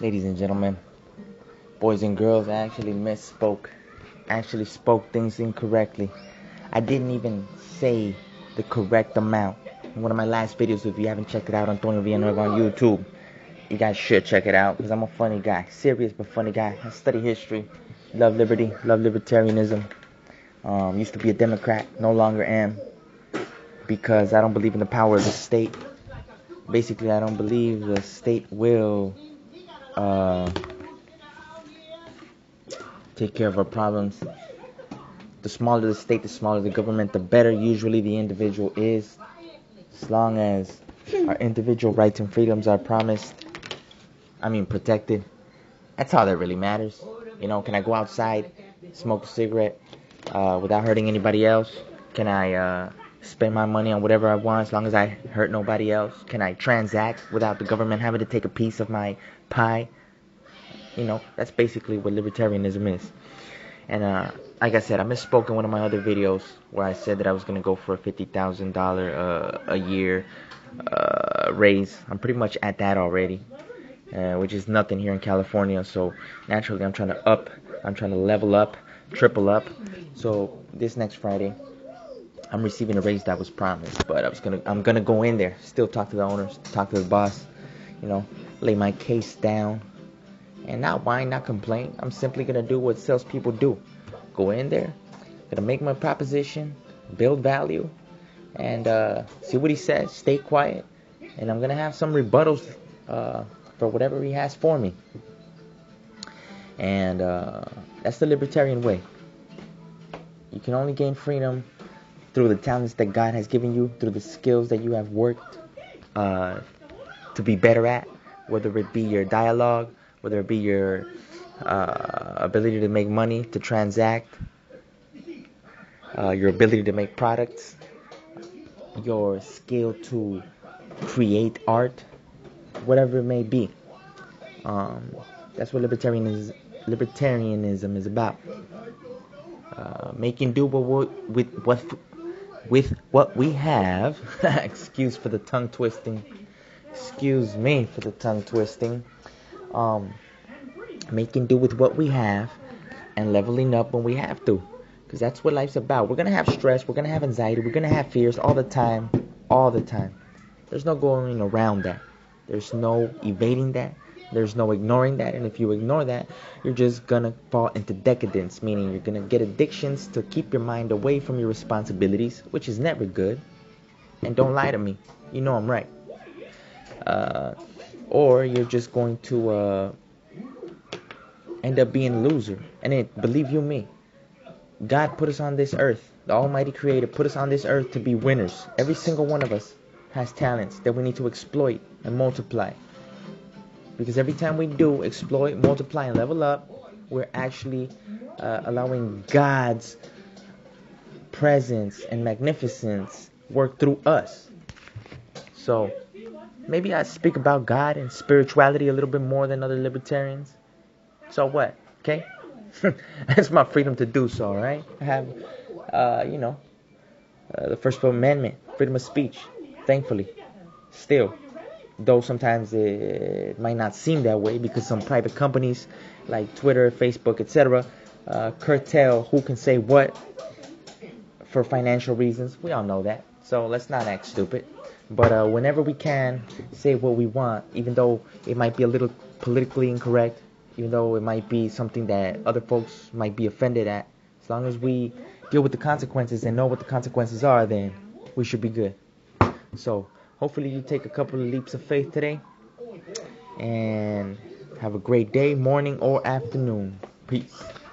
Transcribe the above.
Ladies and gentlemen, boys and girls, I actually misspoke. I actually spoke things incorrectly. I didn't even say the correct amount. In one of my last videos, if you haven't checked it out, Antonio Villanueva on YouTube, you guys should check it out, because I'm a funny guy. Serious but funny guy. I study history. Love liberty. Love libertarianism. Used to be a Democrat. No longer am, because I don't believe in the power of the state. Basically, I don't believe the state will take care of our problems. The smaller the state, the smaller the government, the better usually the individual is, as long as our individual rights and freedoms are protected. That's all that really matters. You know, can I go outside, smoke a cigarette without hurting anybody else? Can I spend my money on whatever I want as long as I hurt nobody else? Can I transact without the government having to take a piece of my pie? You know, that's basically what libertarianism is. And like I said, I misspoke in one of my other videos where I said that I was going to go for a $50,000 a year raise. I'm pretty much at that already, which is nothing here in California. So naturally, I'm trying to up. I'm trying to level up, triple up. So this next Friday, I'm receiving a raise that was promised, but I'm gonna go in there, still talk to the owners, talk to the boss, you know, lay my case down, and not whine, not complain. I'm simply gonna do what salespeople do: go in there, gonna make my proposition, build value, and see what he says. Stay quiet, and I'm gonna have some rebuttals for whatever he has for me. And that's the libertarian way. You can only gain freedom through the talents that God has given you, through the skills that you have worked to be better at, whether it be your dialogue, whether it be your ability to make money, to transact, your ability to make products, your skill to create art, whatever it may be. That's what libertarianism is about. Making do with what we have. Excuse me for the tongue twisting. Making do with what we have and leveling up when we have to, because that's what life's about. We're gonna have stress, we're gonna have anxiety, we're gonna have fears all the time. There's no going around that. There's no evading that. There's no ignoring that. And if you ignore that, you're just going to fall into decadence, meaning you're going to get addictions to keep your mind away from your responsibilities, which is never good. And don't lie to me. You know I'm right. Or you're just going to end up being a loser. And believe you me, God put us on this earth. The Almighty Creator put us on this earth to be winners. Every single one of us has talents that we need to exploit and multiply. Because every time we do exploit, multiply, and level up, we're actually allowing God's presence and magnificence work through us. So maybe I speak about God and spirituality a little bit more than other libertarians. So what? Okay? That's my freedom to do so, right? I have, the First Amendment, freedom of speech, thankfully, still. Though sometimes it might not seem that way, because some private companies like Twitter, Facebook, etc. Curtail who can say what for financial reasons. We all know that. So let's not act stupid. But whenever we can, say what we want, even though it might be a little politically incorrect, even though it might be something that other folks might be offended at. As long as we deal with the consequences and know what the consequences are, then we should be good. So hopefully you take a couple of leaps of faith today, and have a great day, morning, or afternoon. Peace.